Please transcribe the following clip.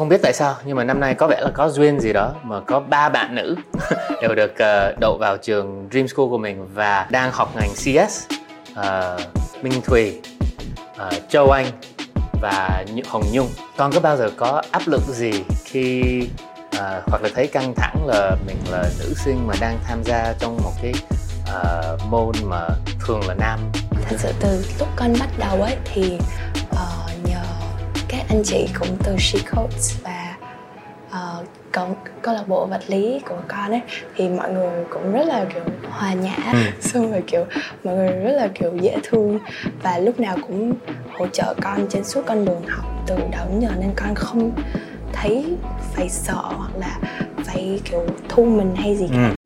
Không biết tại sao nhưng mà năm nay có vẻ là có duyên gì đó mà có 3 bạn nữ đều được đậu vào trường Dream School của mình và đang học ngành CS. Minh Thùy, Châu Anh và Hồng Nhung. Con có bao giờ có áp lực gì khi hoặc là thấy căng thẳng là mình là nữ sinh mà đang tham gia trong một cái môn mà thường là nam? Thật sự từ lúc con bắt đầu ấy thì nhờ các anh chị cũng từ SheCoats và câu lạc bộ vật lý của con ấy thì mọi người cũng rất là kiểu hòa nhã, xong rồi kiểu mọi người rất là kiểu dễ thương và lúc nào cũng hỗ trợ con trên suốt con đường học từ đầu đến giờ, nên con không thấy phải sợ hoặc là phải kiểu thu mình hay gì cả.